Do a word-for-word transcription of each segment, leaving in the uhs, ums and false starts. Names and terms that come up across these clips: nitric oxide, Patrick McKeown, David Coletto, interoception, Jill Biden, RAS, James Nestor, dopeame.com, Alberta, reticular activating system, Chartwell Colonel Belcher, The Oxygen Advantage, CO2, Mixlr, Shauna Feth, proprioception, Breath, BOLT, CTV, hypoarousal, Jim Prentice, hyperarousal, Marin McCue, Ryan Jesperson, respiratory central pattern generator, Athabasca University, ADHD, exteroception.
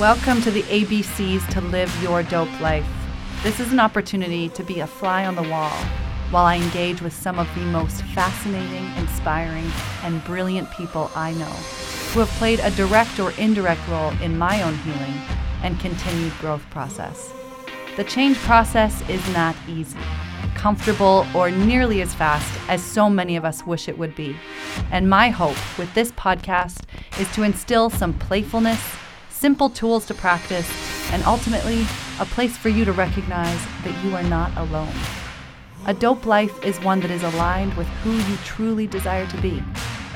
Welcome to the A B Cs to live your dope life. This is an opportunity to be a fly on the wall while I engage with some of the most fascinating, inspiring, and brilliant people I know who have played a direct or indirect role in my own healing and continued growth process. The change process is not easy, comfortable, or nearly as fast as so many of us wish it would be. And my hope with this podcast is to instill some playfulness, simple tools to practice, and ultimately a place for you to recognize that you are not alone. A dope life is one that is aligned with who you truly desire to be,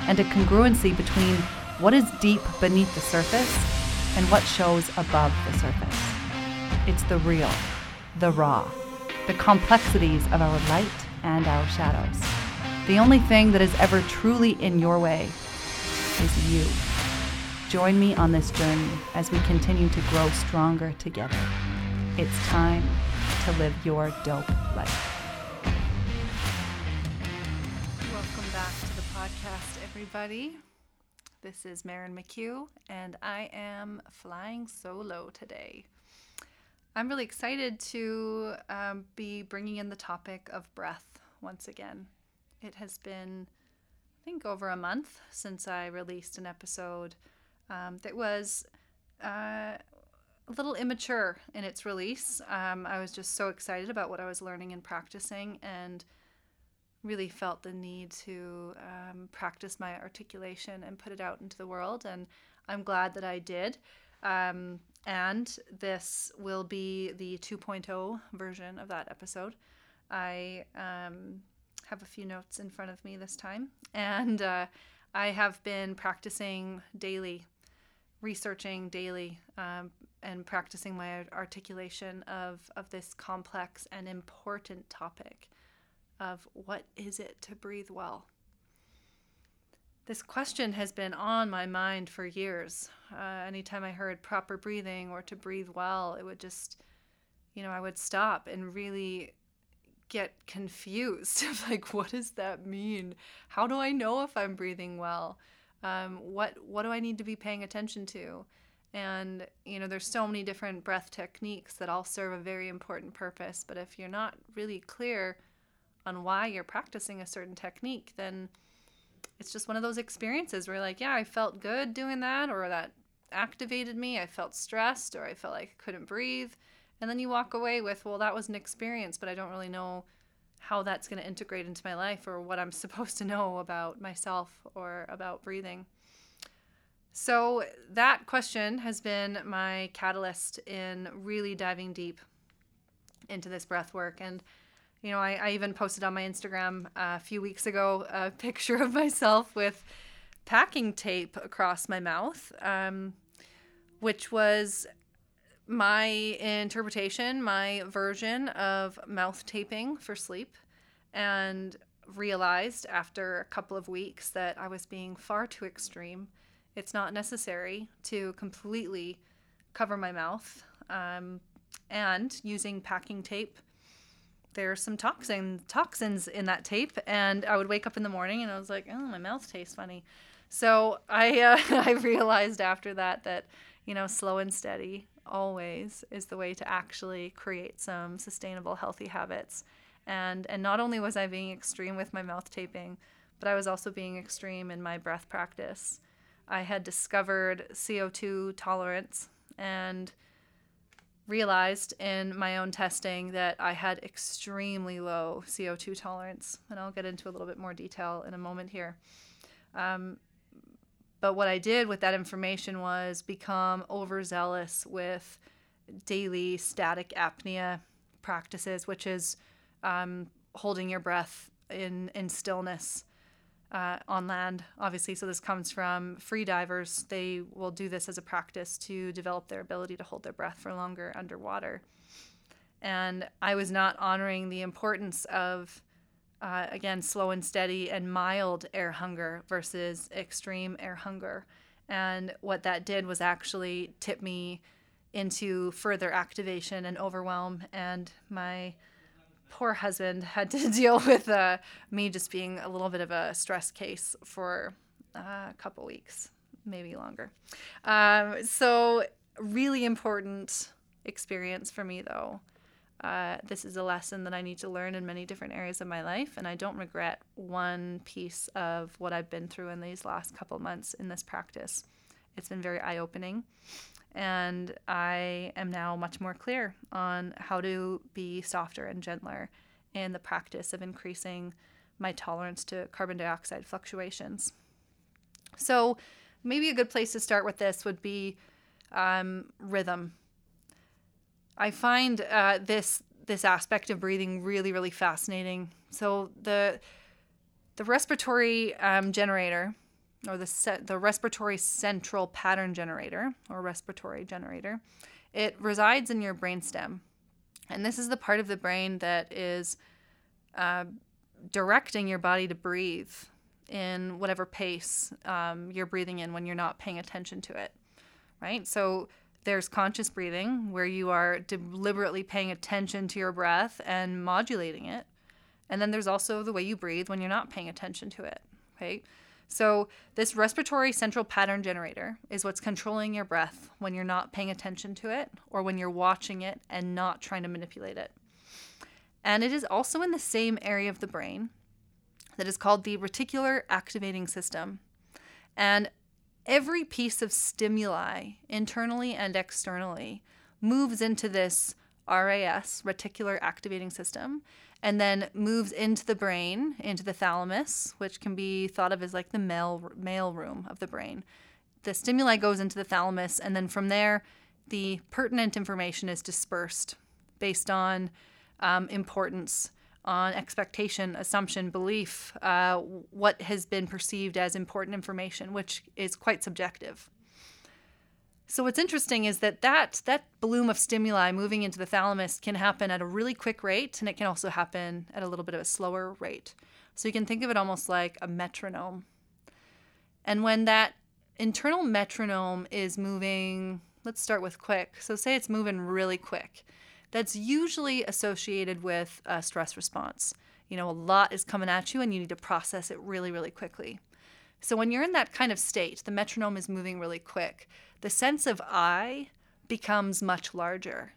and a congruency between what is deep beneath the surface and what shows above the surface. It's the real, the raw, the complexities of our light and our shadows. The only thing that is ever truly in your way is you. Join me on this journey as we continue to grow stronger together. It's time to live your dope life. Welcome back to the podcast, everybody. This is Marin McCue, and I am flying solo today. I'm really excited to um, be bringing in the topic of breath once again. It has been, I think, over a month since I released an episode Um, that was uh, a little immature in its release. Um, I was just so excited about what I was learning and practicing, and really felt the need to um, practice my articulation and put it out into the world. And I'm glad that I did. Um, and this will be the two point oh version of that episode. I um, have a few notes in front of me this time, and uh, I have been practicing daily. researching daily um, and practicing my articulation of, of this complex and important topic of what is it to breathe well. This question has been on my mind for years. Uh, anytime I heard proper breathing or to breathe well, it would just, you know, I would stop and really get confused. Like, what does that mean? How do I know if I'm breathing well? Um, what what do I need to be paying attention to? And, you know, there's so many different breath techniques that all serve a very important purpose. But if you're not really clear on why you're practicing a certain technique, then it's just one of those experiences where you're like, yeah, I felt good doing that, or that activated me. I felt stressed, or I felt like I couldn't breathe. And then you walk away with, well, that was an experience, but I don't really know how that's going to integrate into my life, or what I'm supposed to know about myself or about breathing. So that question has been my catalyst in really diving deep into this breath work. And, you know, I, I even posted on my Instagram a few weeks ago a picture of myself with packing tape across my mouth, um, which was my interpretation, my version of mouth taping for sleep, and realized after a couple of weeks that I was being far too extreme. It's not necessary to completely cover my mouth. Um, and using packing tape, there are some toxin, toxins in that tape, and I would wake up in the morning and I was like, oh, my mouth tastes funny. So I, uh, I realized after that that, you know, slow and steady always is the way to actually create some sustainable, healthy habits. And and not only was I being extreme with my mouth taping, but I was also being extreme in my breath practice. I had discovered C O two tolerance and realized in my own testing that I had extremely low C O two tolerance. And I'll get into a little bit more detail in a moment here. Um, But what I did with that information was become overzealous with daily static apnea practices, which is um, holding your breath in, in stillness uh, on land, obviously. So this comes from free divers. They will do this as a practice to develop their ability to hold their breath for longer underwater. And I was not honoring the importance of Uh, again, slow and steady and mild air hunger versus extreme air hunger. And what that did was actually tip me into further activation and overwhelm. And my poor husband had to deal with uh, me just being a little bit of a stress case for uh, a couple weeks, maybe longer. Um, so really important experience for me, though. Uh, this is a lesson that I need to learn in many different areas of my life, and I don't regret one piece of what I've been through in these last couple months in this practice. It's been very eye-opening, and I am now much more clear on how to be softer and gentler in the practice of increasing my tolerance to carbon dioxide fluctuations. So maybe a good place to start with this would be um, rhythm. I find uh, this this aspect of breathing really, really fascinating. So the the respiratory um, generator, or the se- the respiratory central pattern generator, or respiratory generator, it resides in your brainstem, and this is the part of the brain that is uh, directing your body to breathe in whatever pace um, you're breathing in when you're not paying attention to it, right? So there's conscious breathing, where you are deliberately paying attention to your breath and modulating it. And then there's also the way you breathe when you're not paying attention to it, okay? So this respiratory central pattern generator is what's controlling your breath when you're not paying attention to it, or when you're watching it and not trying to manipulate it. And it is also in the same area of the brain that is called the reticular activating system. And every piece of stimuli, internally and externally, moves into this R A S, reticular activating system, and then moves into the brain, into the thalamus, which can be thought of as like the mail, mail room of the brain. The stimuli goes into the thalamus, and then from there, the pertinent information is dispersed based on um, importance, on expectation, assumption, belief, uh, what has been perceived as important information, which is quite subjective. So what's interesting is that that, that bloom of stimuli moving into the thalamus can happen at a really quick rate, and it can also happen at a little bit of a slower rate. So you can think of it almost like a metronome. And when that internal metronome is moving, let's start with quick. So say it's moving really quick. That's usually associated with a stress response. You know, a lot is coming at you and you need to process it really, really quickly. So when you're in that kind of state, the metronome is moving really quick, the sense of I becomes much larger.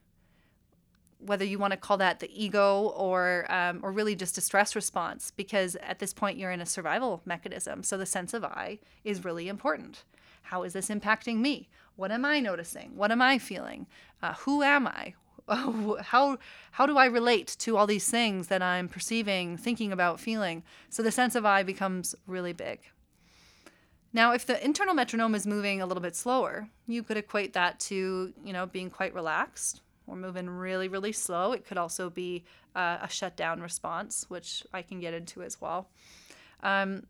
Whether you want to call that the ego or um, or really just a stress response, because at this point you're in a survival mechanism. So the sense of I is really important. How is this impacting me? What am I noticing? What am I feeling? Uh, who am I? Oh, how how do I relate to all these things that I'm perceiving, thinking about, feeling? So the sense of I becomes really big. Now, if the internal metronome is moving a little bit slower, you could equate that to, you know, being quite relaxed or moving really, really slow. It could also be uh, a shutdown response, which I can get into as well. Um,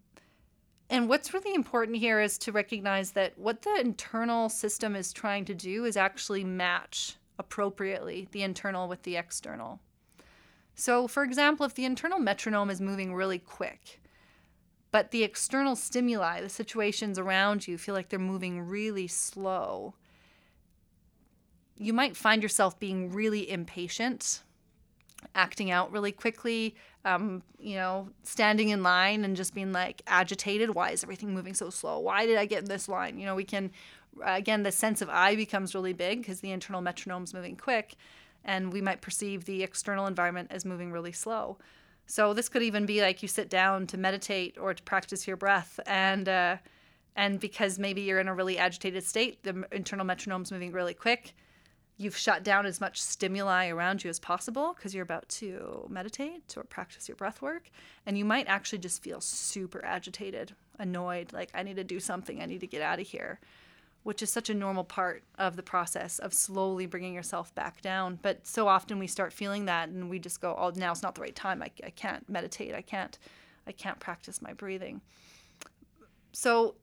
and what's really important here is to recognize that what the internal system is trying to do is actually match appropriately the internal with the external. So, for example, if the internal metronome is moving really quick, but the external stimuli, the situations around you, feel like they're moving really slow, you might find yourself being really impatient, acting out really quickly, um, you know, standing in line and just being like agitated. Why is everything moving so slow? Why did I get in this line? You know, we can, again, the sense of I becomes really big because the internal metronome's moving quick, and we might perceive the external environment as moving really slow. So this could even be like you sit down to meditate or to practice your breath, and uh, and because maybe you're in a really agitated state, the internal metronome's moving really quick, you've shut down as much stimuli around you as possible because you're about to meditate or practice your breath work, and you might actually just feel super agitated, annoyed, like I need to do something, I need to get out of here, which is such a normal part of the process of slowly bringing yourself back down. But so often we start feeling that and we just go, oh, now's not the right time. I, I can't meditate. I can't, I can't practice my breathing. So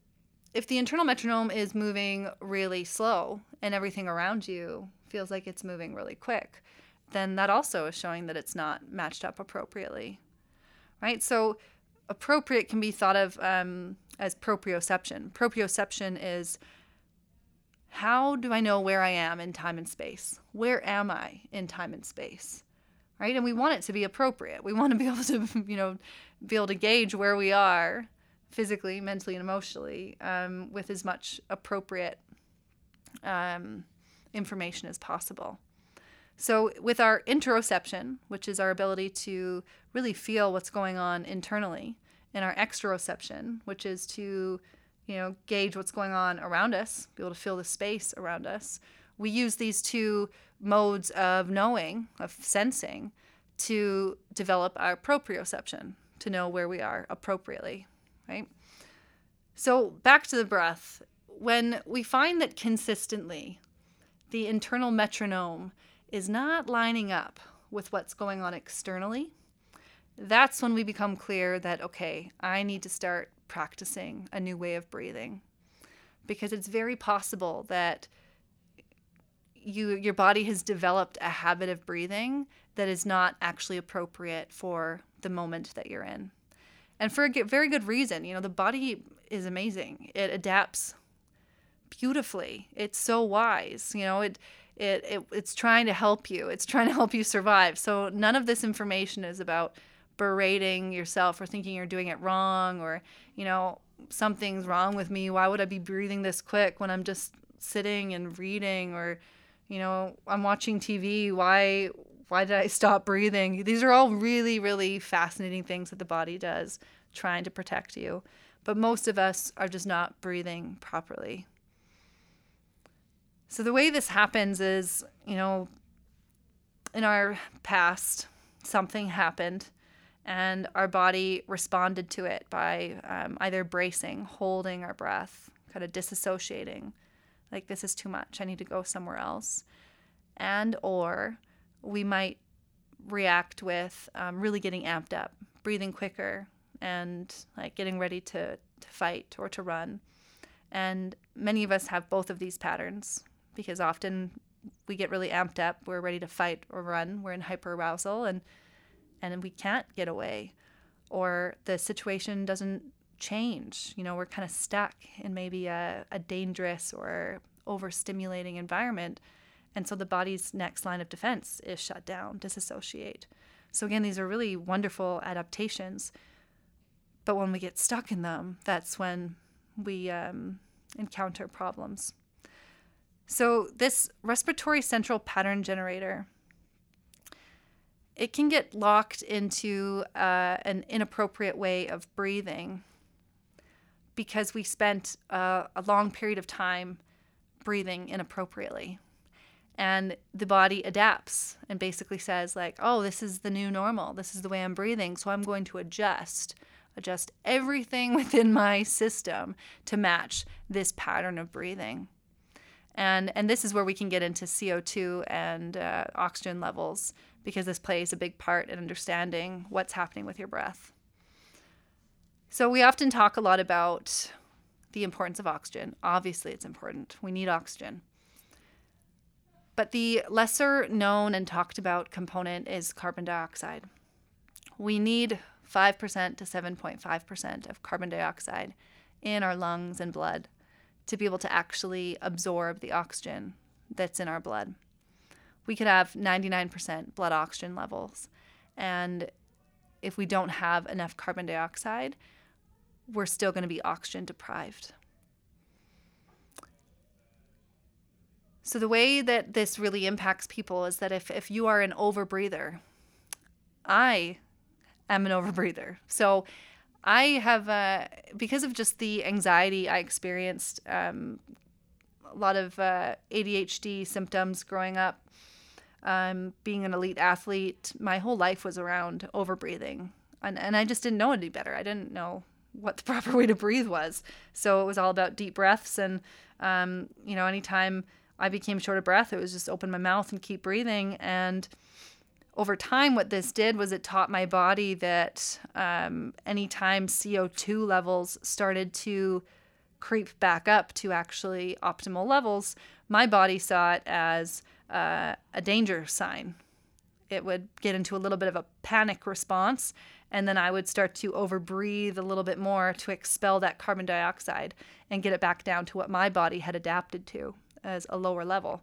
if the internal metronome is moving really slow and everything around you feels like it's moving really quick, then that also is showing that it's not matched up appropriately, right? So appropriate can be thought of um, as proprioception. Proprioception is, how do I know where I am in time and space? Where am I in time and space, right? And we want it to be appropriate. We want to be able to, you know, be able to gauge where we are physically, mentally, and emotionally um, with as much appropriate um, information as possible. So with our interoception, which is our ability to really feel what's going on internally, and our exteroception, which is to, you know, gauge what's going on around us, be able to feel the space around us, we use these two modes of knowing, of sensing, to develop our proprioception, to know where we are appropriately, right? So back to the breath. When we find that consistently the internal metronome is not lining up with what's going on externally, that's when we become clear that, okay, I need to start practicing a new way of breathing. Because it's very possible that you your body has developed a habit of breathing that is not actually appropriate for the moment that you're in. And for a very good reason. You know, the body is amazing. It adapts beautifully. It's so wise. You know, it It, it it's trying to help you. It's trying to help you survive. So none of this information is about berating yourself or thinking you're doing it wrong or, you know, something's wrong with me. Why would I be breathing this quick when I'm just sitting and reading or, you know, I'm watching T V? Why why did I stop breathing? These are all really, really fascinating things that the body does trying to protect you. But most of us are just not breathing properly. So the way this happens is, you know, in our past, something happened and our body responded to it by um, either bracing, holding our breath, kind of disassociating, like this is too much, I need to go somewhere else. And or we might react with um, really getting amped up, breathing quicker and like getting ready to, to fight or to run. And many of us have both of these patterns, because often we get really amped up, we're ready to fight or run, we're in hyperarousal, and and we can't get away, or the situation doesn't change. You know, we're kind of stuck in maybe a, a dangerous or overstimulating environment, and so the body's next line of defense is shut down, disassociate. So again, these are really wonderful adaptations, but when we get stuck in them, that's when we um, encounter problems. So this respiratory central pattern generator, it can get locked into uh, an inappropriate way of breathing because we spent uh, a long period of time breathing inappropriately. And the body adapts and basically says like, oh, this is the new normal. This is the way I'm breathing, so I'm going to adjust. Adjust everything within my system to match this pattern of breathing. And and this is where we can get into C O two and uh, oxygen levels, because this plays a big part in understanding what's happening with your breath. So we often talk a lot about the importance of oxygen. Obviously, it's important. We need oxygen. But the lesser known and talked about component is carbon dioxide. We need five percent to seven point five percent of carbon dioxide in our lungs and blood to be able to actually absorb the oxygen that's in our blood. We could have ninety-nine percent blood oxygen levels, and if we don't have enough carbon dioxide, we're still going to be oxygen deprived. So the way that this really impacts people is that if, if you are an overbreather, I I'm an overbreather. So I have, uh, because of just the anxiety I experienced, um, a lot of uh, A D H D symptoms growing up, um, being an elite athlete, my whole life was around overbreathing. And, and I just didn't know any better. I didn't know what the proper way to breathe was. So it was all about deep breaths. And, um, you know, anytime I became short of breath, it was just open my mouth and keep breathing. And over time, what this did was it taught my body that um, anytime C O two levels started to creep back up to actually optimal levels, my body saw it as uh, a danger sign. It would get into a little bit of a panic response, and then I would start to overbreathe a little bit more to expel that carbon dioxide and get it back down to what my body had adapted to as a lower level.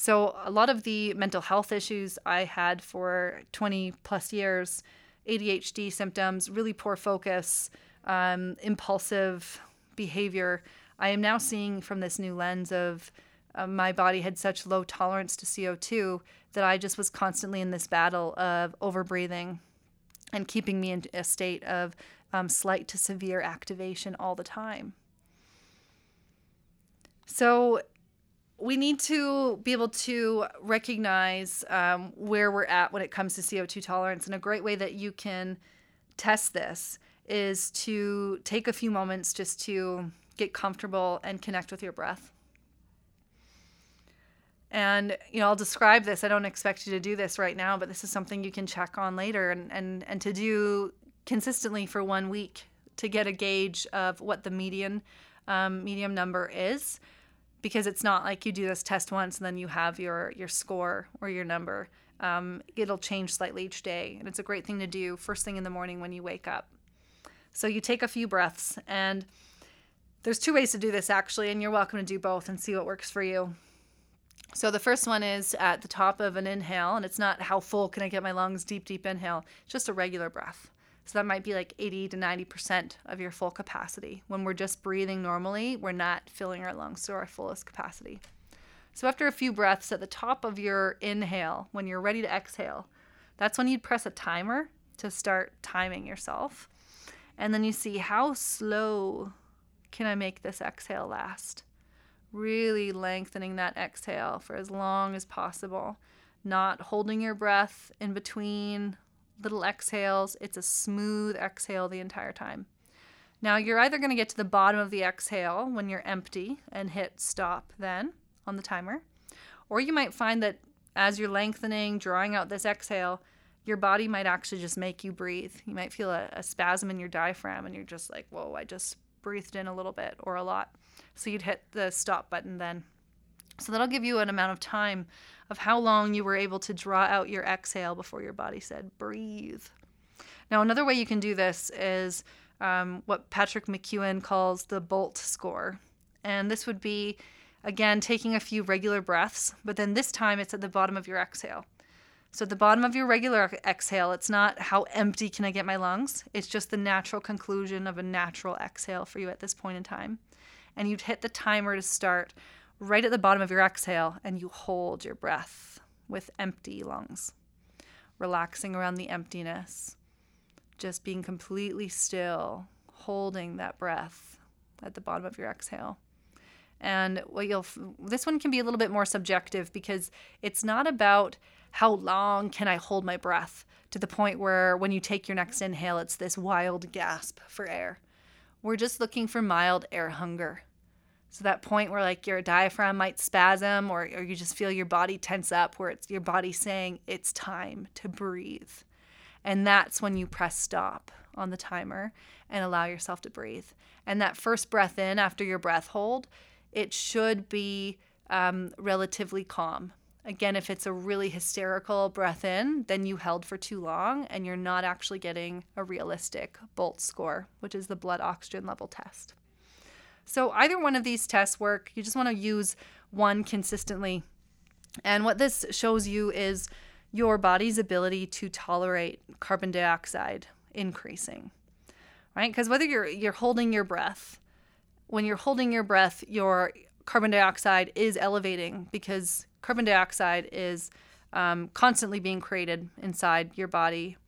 So a lot of the mental health issues I had for twenty plus years, A D H D symptoms, really poor focus, um, impulsive behavior, I am now seeing from this new lens of uh, my body had such low tolerance to C O two that I just was constantly in this battle of overbreathing and keeping me in a state of um, slight to severe activation all the time. So we need to be able to recognize um, where we're at when it comes to C O two tolerance. And a great way that you can test this is to take a few moments just to get comfortable and connect with your breath. And, you know, I'll describe this. I don't expect you to do this right now, but this is something you can check on later and, and, and to do consistently for one week to get a gauge of what the median um, medium number is. Because it's not like you do this test once and then you have your, your score or your number. Um, it'll change slightly each day. And it's a great thing to do first thing in the morning when you wake up. So you take a few breaths. And there's two ways to do this, actually. And you're welcome to do both and see what works for you. So the first one is at the top of an inhale. And it's not how full can I get my lungs, deep, deep inhale. It's just a regular breath. So that might be like eighty to ninety percent of your full capacity. When we're just breathing normally, we're not filling our lungs to our fullest capacity. So after a few breaths at the top of your inhale, when you're ready to exhale, that's when you'd press a timer to start timing yourself. And then you see how slow can I make this exhale last? Really lengthening that exhale for as long as possible, not holding your breath in between little exhales. It's a smooth exhale the entire time. Now you're either going to get to the bottom of the exhale when you're empty and hit stop then on the timer, or you might find that as you're lengthening, drawing out this exhale, your body might actually just make you breathe. You might feel a, a spasm in your diaphragm and you're just like, whoa, I just breathed in a little bit or a lot. So you'd hit the stop button then. So that'll give you an amount of time of how long you were able to draw out your exhale before your body said, breathe. Now, another way you can do this is um, what Patrick McKeown calls the BOLT score. And this would be, again, taking a few regular breaths, but then this time it's at the bottom of your exhale. So at the bottom of your regular exhale, it's not how empty can I get my lungs? It's just the natural conclusion of a natural exhale for you at this point in time. And you'd hit the timer to start right at the bottom of your exhale, and you hold your breath with empty lungs, relaxing around the emptiness, just being completely still, holding that breath at the bottom of your exhale. And what you'll, this one can be a little bit more subjective because it's not about how long can I hold my breath to the point where when you take your next inhale, it's this wild gasp for air. We're just looking for mild air hunger. So that point where like your diaphragm might spasm or, or you just feel your body tense up where it's your body saying it's time to breathe. And that's when you press stop on the timer and allow yourself to breathe. And that first breath in after your breath hold, it should be um, relatively calm. Again, if it's a really hysterical breath in, then you held for too long and you're not actually getting a realistic BOLT score, which is the blood oxygen level test. So either one of these tests work. You just want to use one consistently. And what this shows you is your body's ability to tolerate carbon dioxide increasing, right? Because whether you're you're holding your breath, when you're holding your breath, your carbon dioxide is elevating because carbon dioxide is um, constantly being created inside your body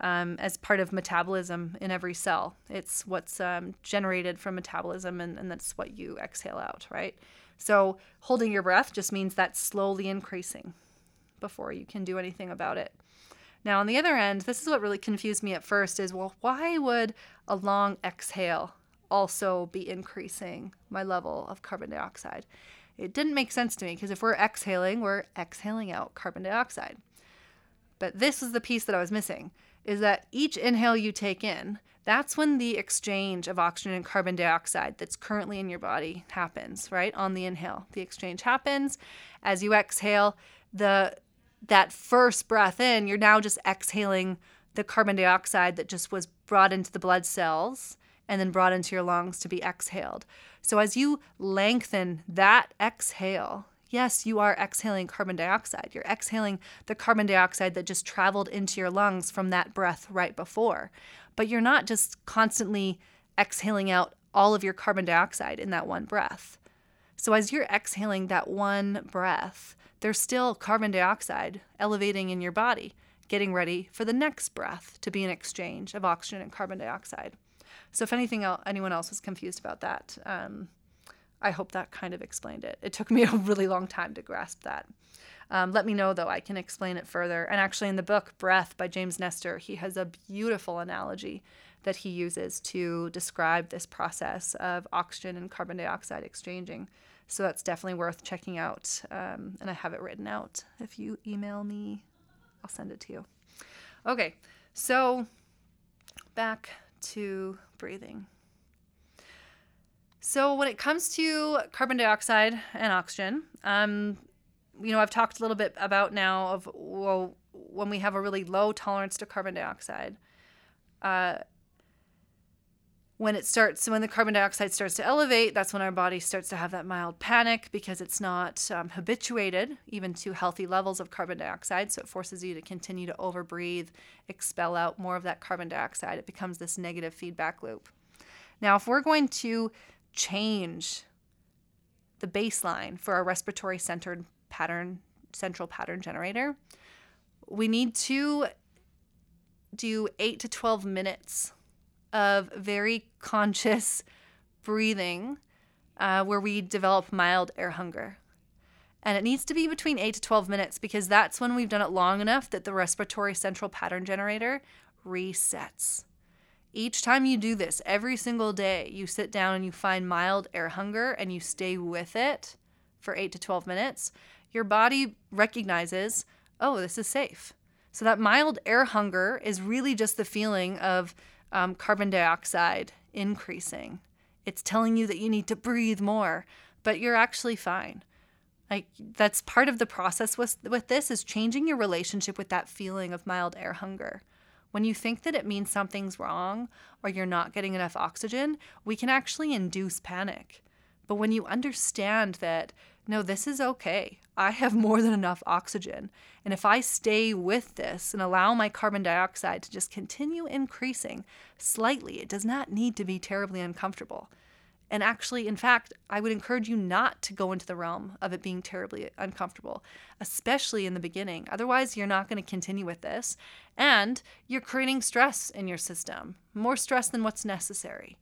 Um, as part of metabolism in every cell. It's what's um, generated from metabolism, and, and that's what you exhale out, right? So holding your breath just means that's slowly increasing before you can do anything about it. Now, on the other end, this is what really confused me at first is, well, why would a long exhale also be increasing my level of carbon dioxide? It didn't make sense to me because if we're exhaling, we're exhaling out carbon dioxide. But this is the piece that I was missing. Is that each inhale you take in, that's when the exchange of oxygen and carbon dioxide that's currently in your body happens, right? On the inhale, the exchange happens. As you exhale, the that first breath in, you're now just exhaling the carbon dioxide that just was brought into the blood cells and then brought into your lungs to be exhaled. So as you lengthen that exhale, yes, you are exhaling carbon dioxide. You're exhaling the carbon dioxide that just traveled into your lungs from that breath right before. But you're not just constantly exhaling out all of your carbon dioxide in that one breath. So as you're exhaling that one breath, there's still carbon dioxide elevating in your body, getting ready for the next breath to be an exchange of oxygen and carbon dioxide. So if anything, anyone else was confused about that, um, I hope that kind of explained it. It took me a really long time to grasp that. Um, let me know, though. I can explain it further. And actually in the book, Breath by James Nestor, he has a beautiful analogy that he uses to describe this process of oxygen and carbon dioxide exchanging. So that's definitely worth checking out. Um, and I have it written out. If you email me, I'll send it to you. Okay, so back to breathing. So when it comes to carbon dioxide and oxygen, um, you know, I've talked a little bit about now of, well, when we have a really low tolerance to carbon dioxide, uh, when it starts, when the carbon dioxide starts to elevate, that's when our body starts to have that mild panic because it's not um, habituated even to healthy levels of carbon dioxide. So it forces you to continue to overbreathe, expel out more of that carbon dioxide. It becomes this negative feedback loop. Now, if we're going to change the baseline for our respiratory centered pattern, central pattern generator, we need to do eight to twelve minutes of very conscious breathing uh, where we develop mild air hunger. And it needs to be between eight to twelve minutes because that's when we've done it long enough that the respiratory central pattern generator resets. Each time you do this, every single day, you sit down and you find mild air hunger and you stay with it for eight to twelve minutes, your body recognizes, oh, this is safe. So that mild air hunger is really just the feeling of um, carbon dioxide increasing. It's telling you that you need to breathe more, but you're actually fine. Like, that's part of the process with, with this is changing your relationship with that feeling of mild air hunger. When you think that it means something's wrong or you're not getting enough oxygen, we can actually induce panic. But when you understand that, no, this is okay. I have more than enough oxygen. And if I stay with this and allow my carbon dioxide to just continue increasing slightly, it does not need to be terribly uncomfortable. And actually, in fact, I would encourage you not to go into the realm of it being terribly uncomfortable, especially in the beginning. Otherwise, you're not going to continue with this. And you're creating stress in your system, more stress than what's necessary,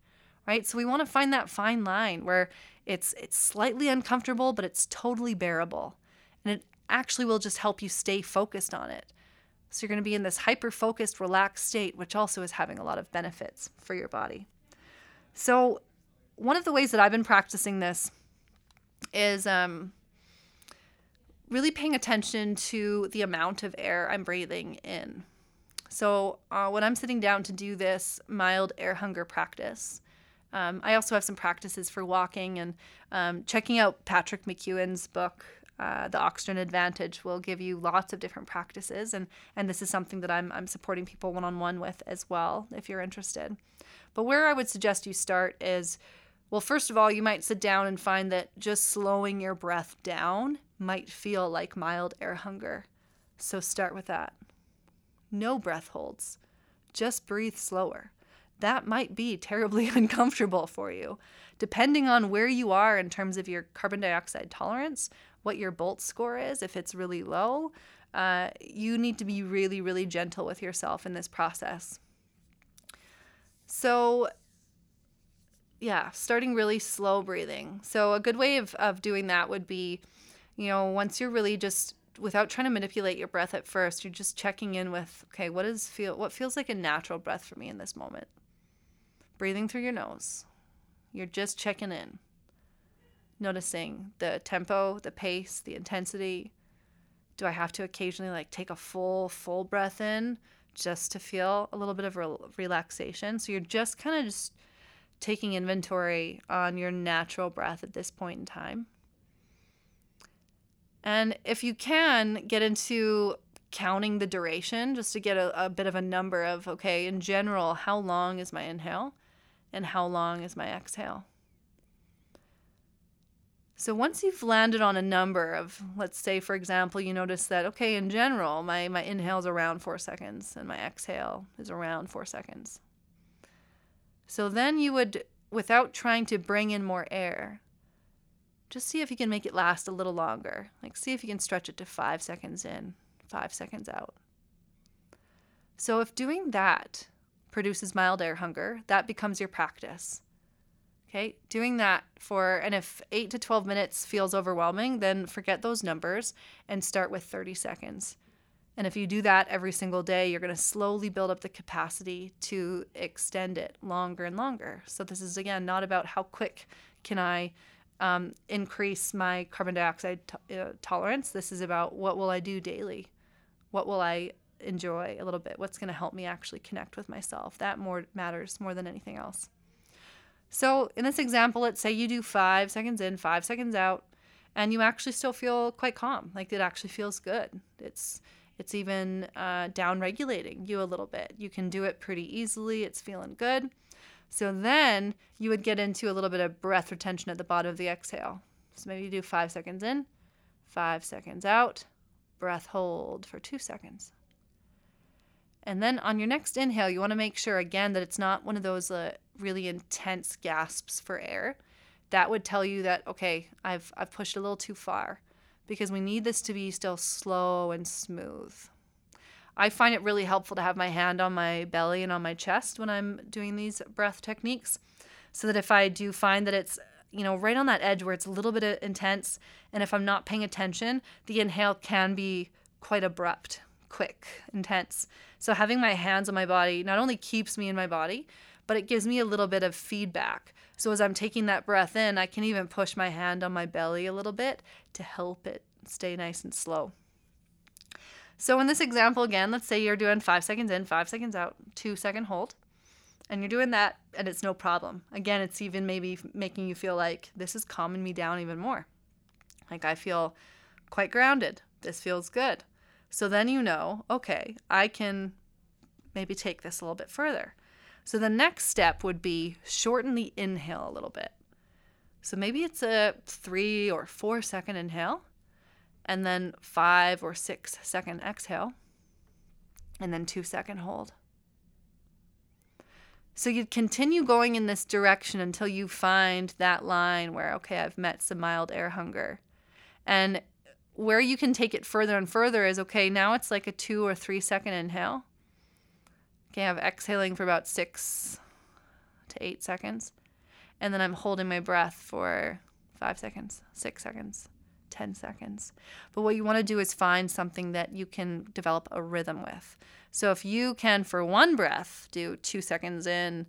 right? So we want to find that fine line where it's it's slightly uncomfortable, but it's totally bearable. And it actually will just help you stay focused on it. So you're going to be in this hyper-focused, relaxed state, which also is having a lot of benefits for your body. So one of the ways that I've been practicing this is um, really paying attention to the amount of air I'm breathing in. So uh, when I'm sitting down to do this mild air hunger practice, um, I also have some practices for walking and um, checking out Patrick McKeown's book, uh, The Oxygen Advantage, will give you lots of different practices. And, and this is something that I'm, I'm supporting people one-on-one with as well, if you're interested. But where I would suggest you start is, well, first of all, you might sit down and find that just slowing your breath down might feel like mild air hunger. So start with that. No breath holds. Just breathe slower. That might be terribly uncomfortable for you. Depending on where you are in terms of your carbon dioxide tolerance, what your BOLT score is, if it's really low, uh, you need to be really, really gentle with yourself in this process. So yeah, starting really slow breathing. So a good way of, of doing that would be, you know, once you're really just, without trying to manipulate your breath at first, you're just checking in with, okay, what is feel what feels like a natural breath for me in this moment? Breathing through your nose. You're just checking in. Noticing the tempo, the pace, the intensity. Do I have to occasionally like take a full, full breath in just to feel a little bit of re- relaxation? So you're just kind of just taking inventory on your natural breath at this point in time. And if you can, get into counting the duration just to get a, a bit of a number of, okay, in general, how long is my inhale and how long is my exhale? So once you've landed on a number of, let's say, for example, you notice that, okay, in general, my, my inhale is around four seconds and my exhale is around four seconds. So then you would, without trying to bring in more air, Just see if you can make it last a little longer. Like, see if you can stretch it to five seconds in, five seconds out. So if doing that produces mild air hunger, that becomes your practice. Okay, doing that for, and if eight to twelve minutes feels overwhelming, then forget those numbers and start with thirty seconds. And if you do that every single day, you're going to slowly build up the capacity to extend it longer and longer. So this is, again, not about how quick can I um, increase my carbon dioxide to- uh, tolerance. This is about what will I do daily? What will I enjoy a little bit? What's going to help me actually connect with myself? That more matters more than anything else. So in this example, let's say you do five seconds in, five seconds out, and you actually still feel quite calm. Like, it actually feels good. It's it's even uh, down-regulating you a little bit. You can do it pretty easily. It's feeling good. So then you would get into a little bit of breath retention at the bottom of the exhale. So maybe you do five seconds in, five seconds out, breath hold for two seconds. And then on your next inhale, you want to make sure, again, that it's not one of those uh, really intense gasps for air. That would tell you that, okay, I've I've pushed a little too far, because we need this to be still slow and smooth. I find it really helpful to have my hand on my belly and on my chest when I'm doing these breath techniques, so that if I do find that it's, you know, right on that edge where it's a little bit intense, and if I'm not paying attention, the inhale can be quite abrupt, quick, intense. So having my hands on my body not only keeps me in my body, but it gives me a little bit of feedback. So as I'm taking that breath in, I can even push my hand on my belly a little bit to help it stay nice and slow. So in this example, again, let's say you're doing five seconds in, five seconds out, two second hold, and you're doing that and it's no problem. Again, it's even maybe making you feel like this is calming me down even more. Like, I feel quite grounded. This feels good. So then you know, okay, I can maybe take this a little bit further. So the next step would be shorten the inhale a little bit. So maybe it's a three or four second inhale, and then five or six second exhale, and then two second hold. So you'd continue going in this direction until you find that line where, okay, I've met some mild air hunger. And where you can take it further and further is, okay, now it's like a two or three second inhale. Okay, I'm exhaling for about six to eight seconds. And then I'm holding my breath for five seconds, six seconds, ten seconds. But what you want to do is find something that you can develop a rhythm with. So if you can, for one breath, do two seconds in,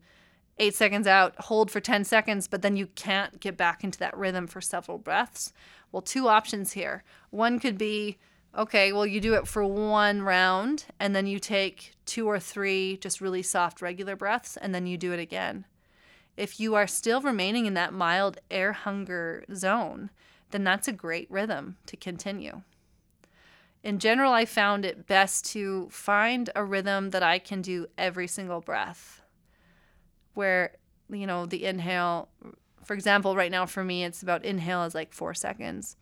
eight seconds out, hold for ten seconds, but then you can't get back into that rhythm for several breaths. Well, two options here. One could be, okay, well, you do it for one round, and then you take two or three just really soft, regular breaths, and then you do it again. If you are still remaining in that mild air hunger zone, then that's a great rhythm to continue. In general, I found it best to find a rhythm that I can do every single breath, where, you know, the inhale, for example, right now for me, it's about inhale is like four seconds.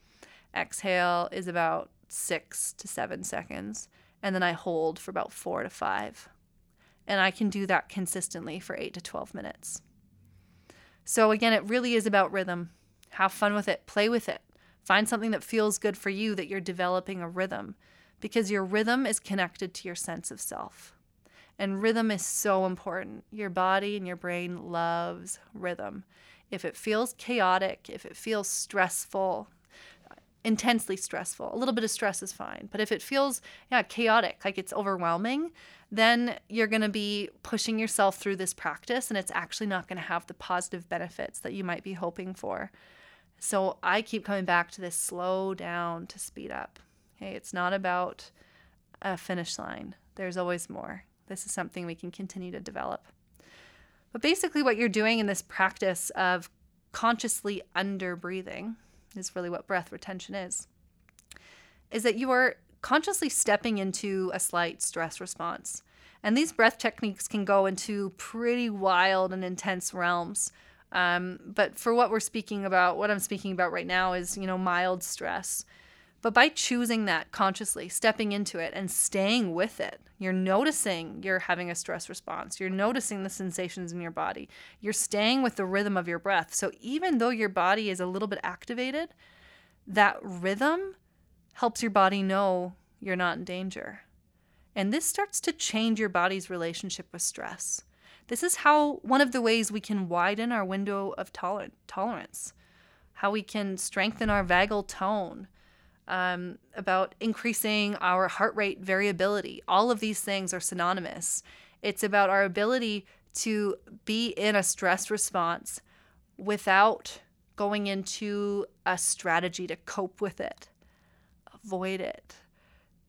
Exhale is about six to seven seconds, and then I hold for about four to five. And I can do that consistently for eight to twelve minutes. So again, it really is about rhythm. Have fun with it. Play with it. Find something that feels good for you, that you're developing a rhythm, because your rhythm is connected to your sense of self. And rhythm is so important. Your body and your brain loves rhythm. If it feels chaotic, if it feels stressful, intensely stressful. A little bit of stress is fine. But if it feels yeah, chaotic, like it's overwhelming, then you're going to be pushing yourself through this practice, and it's actually not going to have the positive benefits that you might be hoping for. So I keep coming back to this slow down to speed up. Okay, it's not about a finish line. There's always more. This is something we can continue to develop. But basically what you're doing in this practice of consciously under-breathing is really what breath retention is, is that you are consciously stepping into a slight stress response. And these breath techniques can go into pretty wild and intense realms. Um, but for what we're speaking about, what I'm speaking about right now is, you know, mild stress. But by choosing that consciously, stepping into it and staying with it, you're noticing you're having a stress response. You're noticing the sensations in your body. You're staying with the rhythm of your breath. So even though your body is a little bit activated, that rhythm helps your body know you're not in danger. And this starts to change your body's relationship with stress. This is how one of the ways we can widen our window of toler- tolerance, how we can strengthen our vagal tone, Um, about increasing our heart rate variability. All of these things are synonymous. It's about our ability to be in a stress response without going into a strategy to cope with it, avoid it,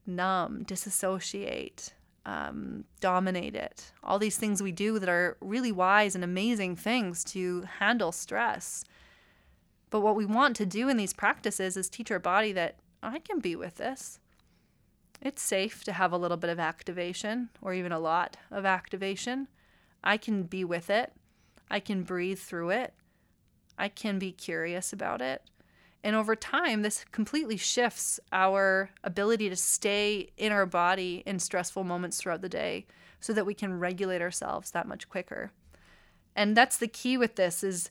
numb, disassociate, um, dominate it. All these things we do that are really wise and amazing things to handle stress. But what we want to do in these practices is teach our body that I can be with this. It's safe to have a little bit of activation or even a lot of activation. I can be with it. I can breathe through it. I can be curious about it. And over time, this completely shifts our ability to stay in our body in stressful moments throughout the day so that we can regulate ourselves that much quicker. And that's the key with this is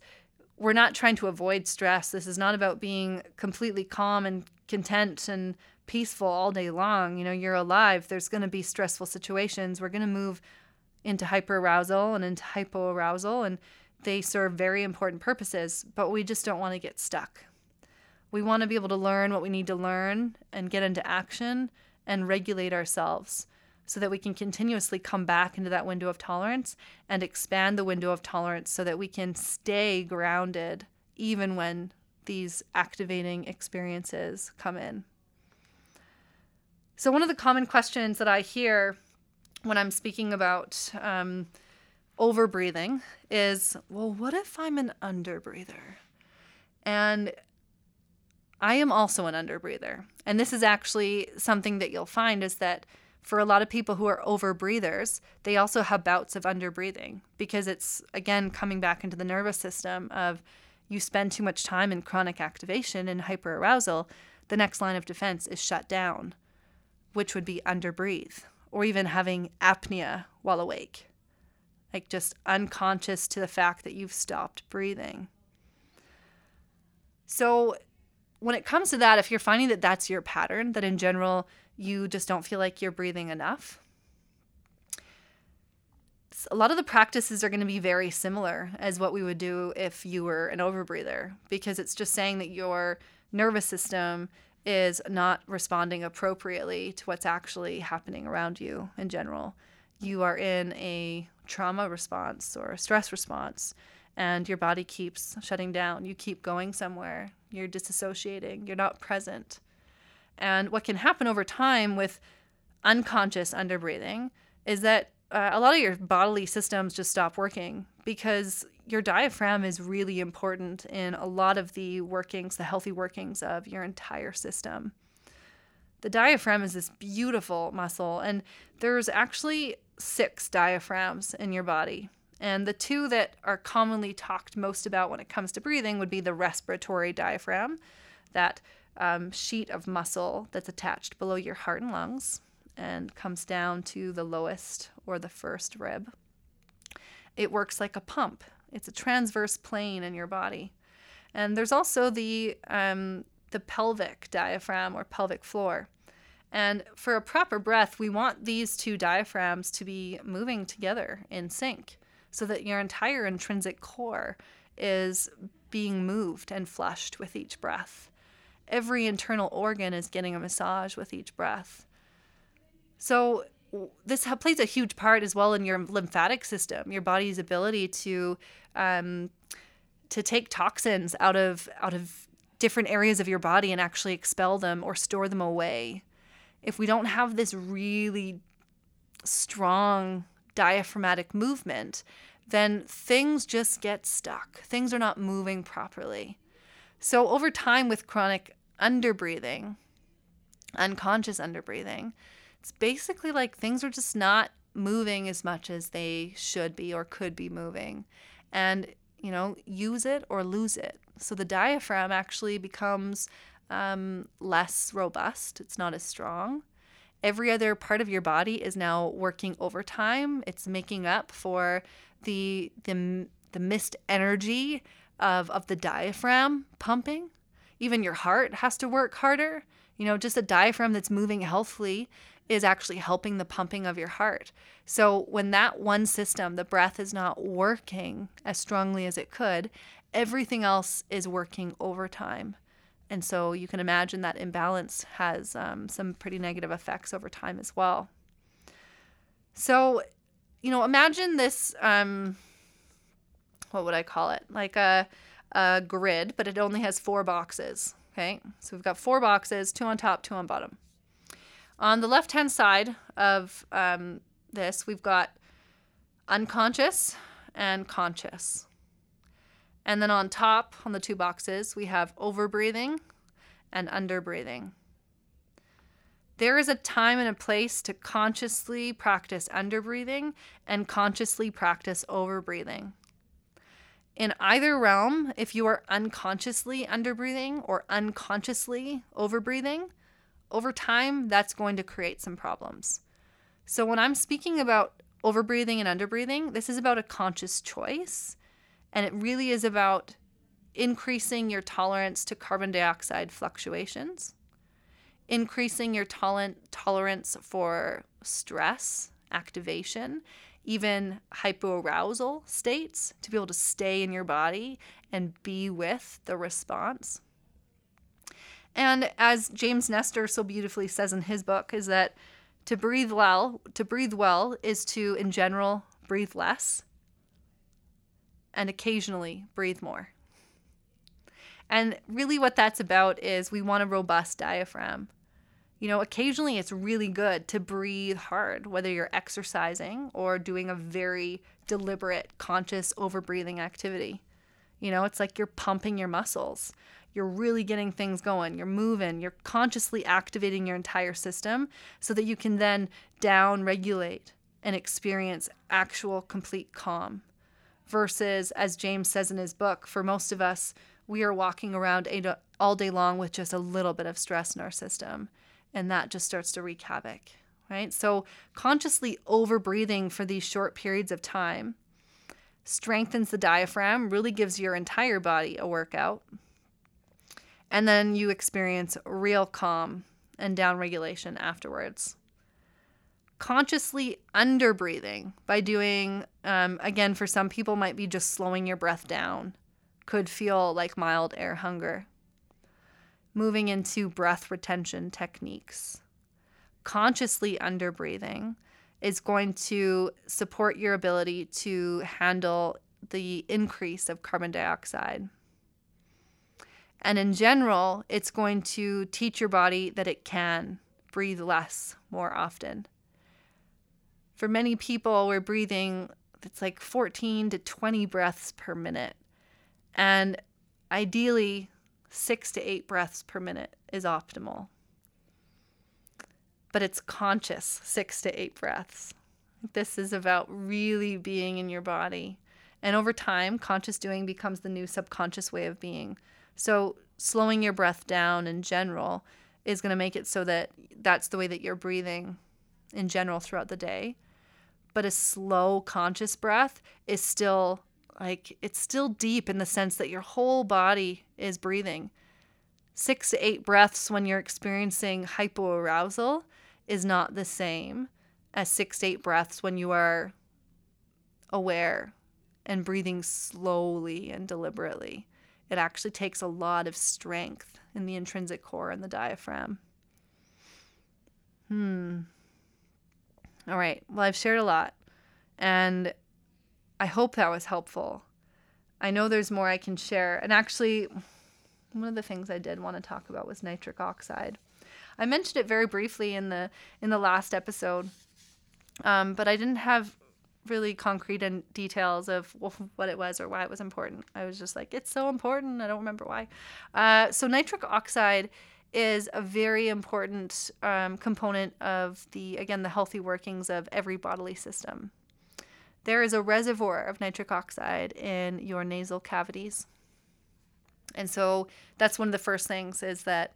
we're not trying to avoid stress. This is not about being completely calm and content and peaceful all day long. You know, you're alive. There's going to be stressful situations. We're going to move into hyperarousal and into hypoarousal, and they serve very important purposes, but we just don't want to get stuck. We want to be able to learn what we need to learn and get into action and regulate ourselves so that we can continuously come back into that window of tolerance and expand the window of tolerance so that we can stay grounded even when these activating experiences come in. So one of the common questions that I hear when I'm speaking about um, overbreathing is, well, what if I'm an underbreather? And I am also an underbreather. And this is actually something that you'll find is that for a lot of people who are overbreathers, they also have bouts of underbreathing because it's, again, coming back into the nervous system of you spend too much time in chronic activation and hyperarousal, the next line of defense is shut down, which would be underbreathe or even having apnea while awake, like just unconscious to the fact that you've stopped breathing. So when it comes to that, if you're finding that that's your pattern, that in general you just don't feel like you're breathing enough, a lot of the practices are going to be very similar as what we would do if you were an overbreather, because it's just saying that your nervous system is not responding appropriately to what's actually happening around you in general. You are in a trauma response or a stress response, and your body keeps shutting down. You keep going somewhere. You're disassociating. You're not present. And what can happen over time with unconscious underbreathing is that uh, a lot of your bodily systems just stop working because your diaphragm is really important in a lot of the workings, the healthy workings of your entire system. The diaphragm is this beautiful muscle, and there's actually six diaphragms in your body. And the two that are commonly talked most about when it comes to breathing would be the respiratory diaphragm, that Um, sheet of muscle that's attached below your heart and lungs and comes down to the lowest or the first rib. It works like a pump. It's a transverse plane in your body. And there's also the um, the pelvic diaphragm or pelvic floor. And for a proper breath, we want these two diaphragms to be moving together in sync so that your entire intrinsic core is being moved and flushed with each breath. Every internal organ is getting a massage with each breath. So this plays a huge part as well in your lymphatic system, your body's ability to um, to take toxins out of out of different areas of your body and actually expel them or store them away. If we don't have this really strong diaphragmatic movement, then things just get stuck. Things are not moving properly. So over time with chronic underbreathing, unconscious underbreathing, it's basically like things are just not moving as much as they should be or could be moving. And, you know, use it or lose it. So the diaphragm actually becomes um, less robust. It's not as strong. Every other part of your body is now working overtime. It's making up for the the the missed energy of of the diaphragm pumping. Even your heart has to work harder. You know, just a diaphragm that's moving healthily is actually helping the pumping of your heart. So when that one system, the breath, is not working as strongly as it could, everything else is working overtime. And so you can imagine that imbalance has um, some pretty negative effects over time as well. So, you know, imagine this, um, what would I call it? Like a, a grid, but it only has four boxes, okay? So we've got four boxes, two on top, two on bottom. On the left-hand side of um, this, we've got unconscious and conscious. And then on top, on the two boxes, we have overbreathing and underbreathing. There is a time and a place to consciously practice underbreathing and consciously practice overbreathing. In either realm, if you are unconsciously underbreathing or unconsciously overbreathing, over time, that's going to create some problems. So when I'm speaking about overbreathing and underbreathing, this is about a conscious choice, and it really is about increasing your tolerance to carbon dioxide fluctuations, increasing your toler- tolerance for stress, activation, even hypoarousal states, to be able to stay in your body and be with the response. And as James Nestor so beautifully says in his book, is that to breathe well, to breathe well is to, in general, breathe less and occasionally breathe more. And really what that's about is we want a robust diaphragm. You know, occasionally it's really good to breathe hard, whether you're exercising or doing a very deliberate, conscious overbreathing activity. You know, it's like you're pumping your muscles. You're really getting things going, you're moving, you're consciously activating your entire system so that you can then down-regulate and experience actual complete calm. Versus, as James says in his book, for most of us, we are walking around all day long with just a little bit of stress in our system, and that just starts to wreak havoc, right? So consciously over-breathing for these short periods of time strengthens the diaphragm, really gives your entire body a workout, and then you experience real calm and down regulation afterwards. Consciously underbreathing by doing, um, again, for some people might be just slowing your breath down, could feel like mild air hunger. Moving into breath retention techniques. Consciously underbreathing is going to support your ability to handle the increase of carbon dioxide. And in general, it's going to teach your body that it can breathe less more often. For many people, we're breathing, it's like fourteen to twenty breaths per minute. And ideally, six to eight breaths per minute is optimal. But it's conscious, six to eight breaths. This is about really being in your body. And over time, conscious doing becomes the new subconscious way of being. So slowing your breath down in general is going to make it so that that's the way that you're breathing in general throughout the day. But a slow conscious breath is still like, it's still deep in the sense that your whole body is breathing. Six to eight breaths when you're experiencing hypoarousal is not the same as six to eight breaths when you are aware and breathing slowly and deliberately. It actually takes a lot of strength in the intrinsic core and the diaphragm. Hmm. All right. Well, I've shared a lot, and I hope that was helpful. I know there's more I can share. And actually, one of the things I did want to talk about was nitric oxide. I mentioned it very briefly in the in the last episode, um, but I didn't have really concrete and details of what it was or why it was important. I was just like, it's so important. I don't remember why. Uh, so nitric oxide is a very important um, component of the, again, the healthy workings of every bodily system. There is a reservoir of nitric oxide in your nasal cavities. And so that's one of the first things, is that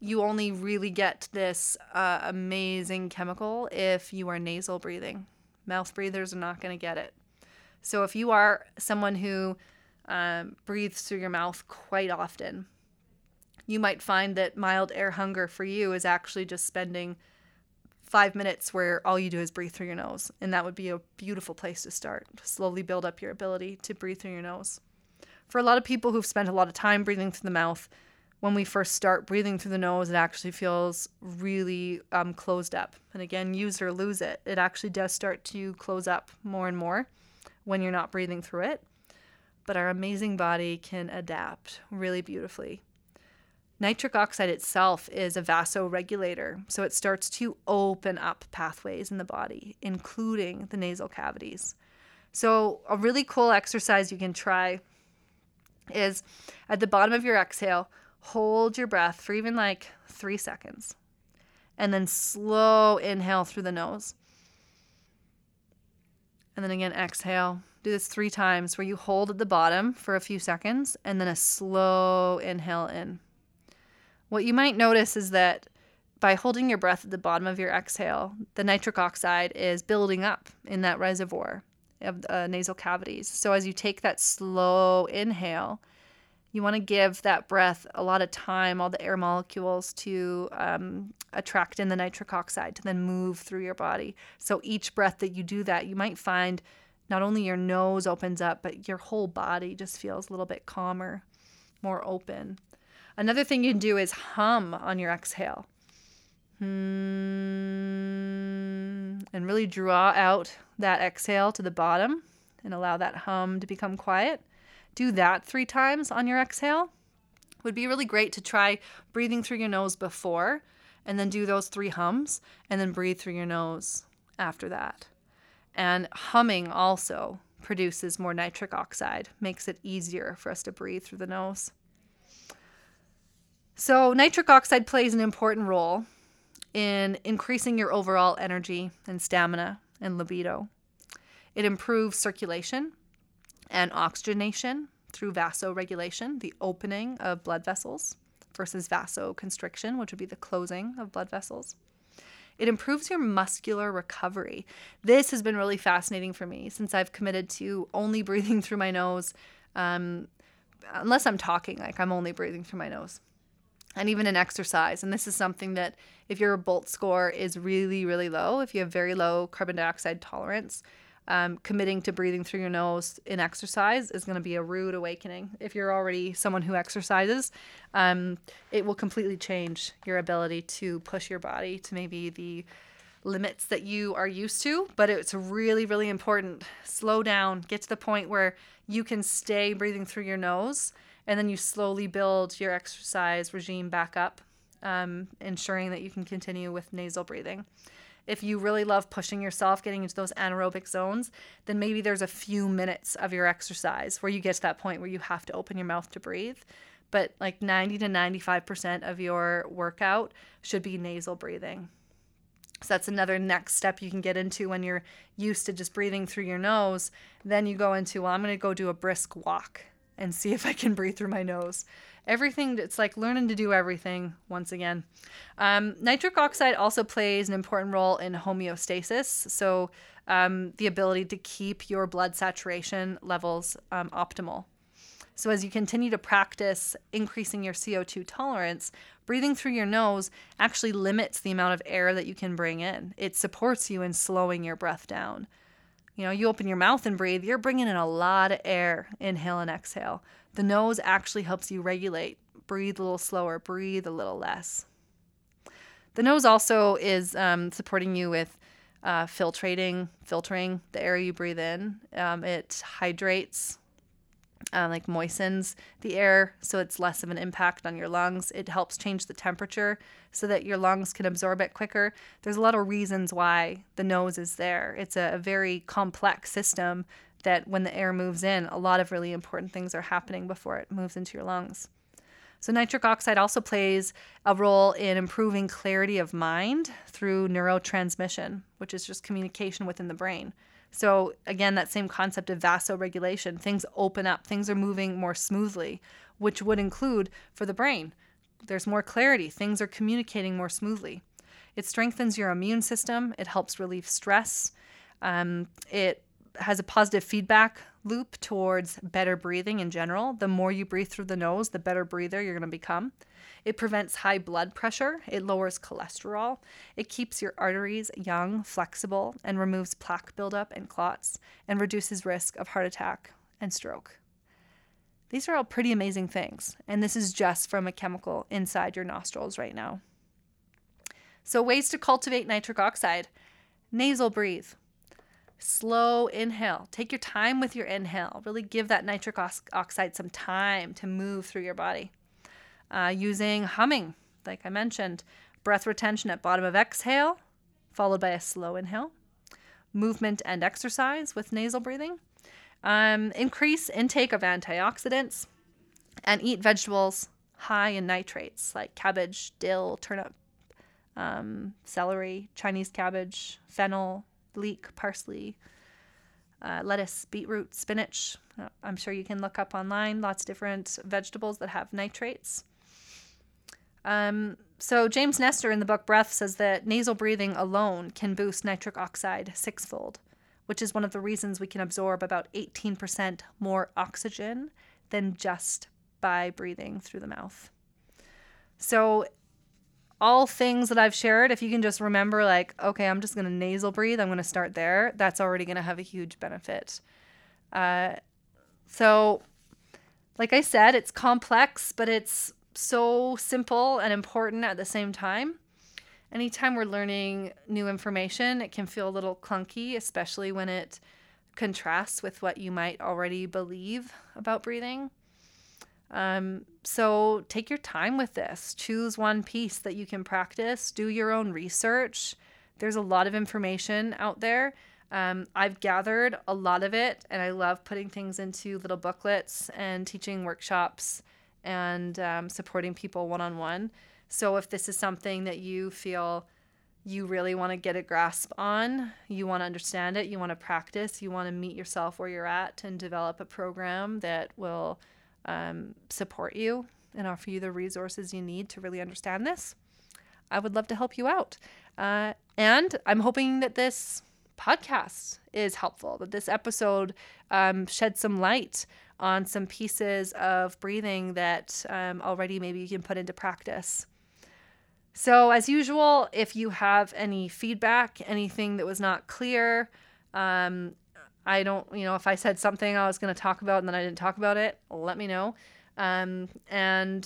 you only really get this uh, amazing chemical if you are nasal breathing. Mouth breathers are not going to get it. So if you are someone who um, breathes through your mouth quite often, you might find that mild air hunger for you is actually just spending five minutes where all you do is breathe through your nose. And that would be a beautiful place to start, to slowly build up your ability to breathe through your nose. For a lot of people who've spent a lot of time breathing through the mouth, when we first start breathing through the nose, it actually feels really um, closed up. And again, use or lose it. It actually does start to close up more and more when you're not breathing through it. But our amazing body can adapt really beautifully. Nitric oxide itself is a vasoregulator, so it starts to open up pathways in the body, including the nasal cavities. So a really cool exercise you can try is, at the bottom of your exhale, hold your breath for even like three seconds, and then slow inhale through the nose. And then again, exhale. Do this three times, where you hold at the bottom for a few seconds and then a slow inhale in. What you might notice is that by holding your breath at the bottom of your exhale, the nitric oxide is building up in that reservoir of the nasal cavities. So as you take that slow inhale, you want to give that breath a lot of time, all the air molecules to um, attract in the nitric oxide to then move through your body. So each breath that you do that, you might find not only your nose opens up, but your whole body just feels a little bit calmer, more open. Another thing you can do is hum on your exhale. Hmm, and really draw out that exhale to the bottom and allow that hum to become quiet. Do that three times on your exhale. It would be really great to try breathing through your nose before, and then do those three hums, and then breathe through your nose after that. And humming also produces more nitric oxide, makes it easier for us to breathe through the nose. So nitric oxide plays an important role in increasing your overall energy and stamina and libido. It improves circulation and oxygenation through vasoregulation, the opening of blood vessels, versus vasoconstriction, which would be the closing of blood vessels. It improves your muscular recovery. This has been really fascinating for me since I've committed to only breathing through my nose, um, unless I'm talking, like I'm only breathing through my nose, and even in exercise. And this is something that if your BOLT score is really, really low, if you have very low carbon dioxide tolerance, Um, committing to breathing through your nose in exercise is going to be a rude awakening. If you're already someone who exercises, um, it will completely change your ability to push your body to maybe the limits that you are used to. But it's really, really important. Slow down. Get to the point where you can stay breathing through your nose, and then you slowly build your exercise regime back up, um, ensuring that you can continue with nasal breathing. If you really love pushing yourself, getting into those anaerobic zones, then maybe there's a few minutes of your exercise where you get to that point where you have to open your mouth to breathe. But like ninety to ninety-five percent of your workout should be nasal breathing. So that's another next step you can get into when you're used to just breathing through your nose. Then you go into, well, I'm going to go do a brisk walk and see if I can breathe through my nose. Everything, it's like learning to do everything once again. Um, nitric oxide also plays an important role in homeostasis, so um, the ability to keep your blood saturation levels um, optimal. So as you continue to practice increasing your C O two tolerance, breathing through your nose actually limits the amount of air that you can bring in. It supports you in slowing your breath down. You know, you open your mouth and breathe, you're bringing in a lot of air, inhale and exhale. The nose actually helps you regulate. Breathe a little slower, breathe a little less. The nose also is um, supporting you with uh, filtrating, filtering the air you breathe in. Um, it hydrates, uh, like moistens the air, so it's less of an impact on your lungs. It helps change the temperature so that your lungs can absorb it quicker. There's a lot of reasons why the nose is there. It's a, a very complex system that when the air moves in, a lot of really important things are happening before it moves into your lungs. So nitric oxide also plays a role in improving clarity of mind through neurotransmission, which is just communication within the brain. So again, that same concept of vasoregulation, things open up, things are moving more smoothly which would include, for the brain, there's more clarity. Things are communicating more smoothly. It strengthens your immune system. It helps relieve stress. Um, it has a positive feedback loop towards better breathing in general. The more you breathe through the nose, the better breather you're going to become. It prevents high blood pressure. It lowers cholesterol. It keeps your arteries young, flexible, and removes plaque buildup and clots, and reduces risk of heart attack and stroke. These are all pretty amazing things, and this is just from a chemical inside your nostrils right now. So ways to cultivate nitric oxide. Nasal breathe. Slow inhale. Take your time with your inhale. Really give that nitric oxide some time to move through your body. Uh, using humming, like I mentioned. Breath retention at bottom of exhale, followed by a slow inhale. Movement and exercise with nasal breathing. Um, increase intake of antioxidants. And eat vegetables high in nitrates, like cabbage, dill, turnip, Um, celery, Chinese cabbage, fennel, leek, parsley, uh, lettuce, beetroot, spinach. I'm sure you can look up online lots of different vegetables that have nitrates. Um, so James Nestor in the book Breath says that nasal breathing alone can boost nitric oxide sixfold, which is one of the reasons we can absorb about eighteen percent more oxygen than just by breathing through the mouth. So all things that I've shared, if you can just remember, like, okay, I'm just going to nasal breathe. I'm going to start there. That's already going to have a huge benefit. Uh, so, like I said, it's complex, but it's so simple and important at the same time. Anytime we're learning new information, it can feel a little clunky, especially when it contrasts with what you might already believe about breathing. Um, so take your time with this. Choose one piece that you can practice. Do your own research. There's a lot of information out there. Um, I've gathered a lot of it, and I love putting things into little booklets and teaching workshops and um, supporting people one-on-one. So if this is something that you feel you really want to get a grasp on, you want to understand it, you want to practice, you want to meet yourself where you're at and develop a program that will Um, support you and offer you the resources you need to really understand this, I would love to help you out. Uh, and I'm hoping that this podcast is helpful, that this episode um, sheds some light on some pieces of breathing that um, already maybe you can put into practice. So as usual, if you have any feedback, anything that was not clear, um, I don't, you know, if I said something I was going to talk about and then I didn't talk about it, let me know. Um, and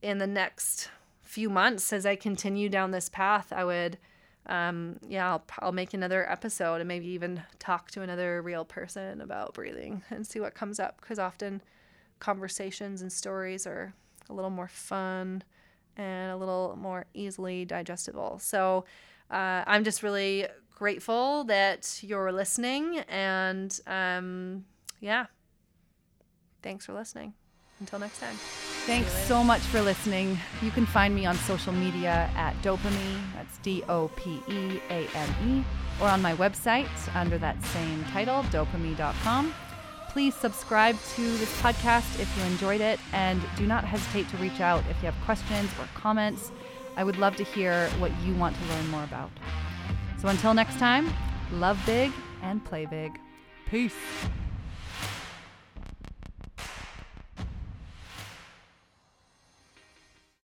in the next few months, as I continue down this path, I would, um, yeah, I'll, I'll make another episode and maybe even talk to another real person about breathing and see what comes up. Because often conversations and stories are a little more fun and a little more easily digestible. So uh, I'm just really grateful that you're listening, and um yeah thanks for listening. Until next time, thanks so much for listening. You can find me on social media at dopeame, that's D O P E A M E, or on my website under that same title, dopeame dot com. Please subscribe to this podcast if you enjoyed it, and do not hesitate to reach out if you have questions or comments. I would love to hear what you want to learn more about. So until next time, love big and play big. Peace.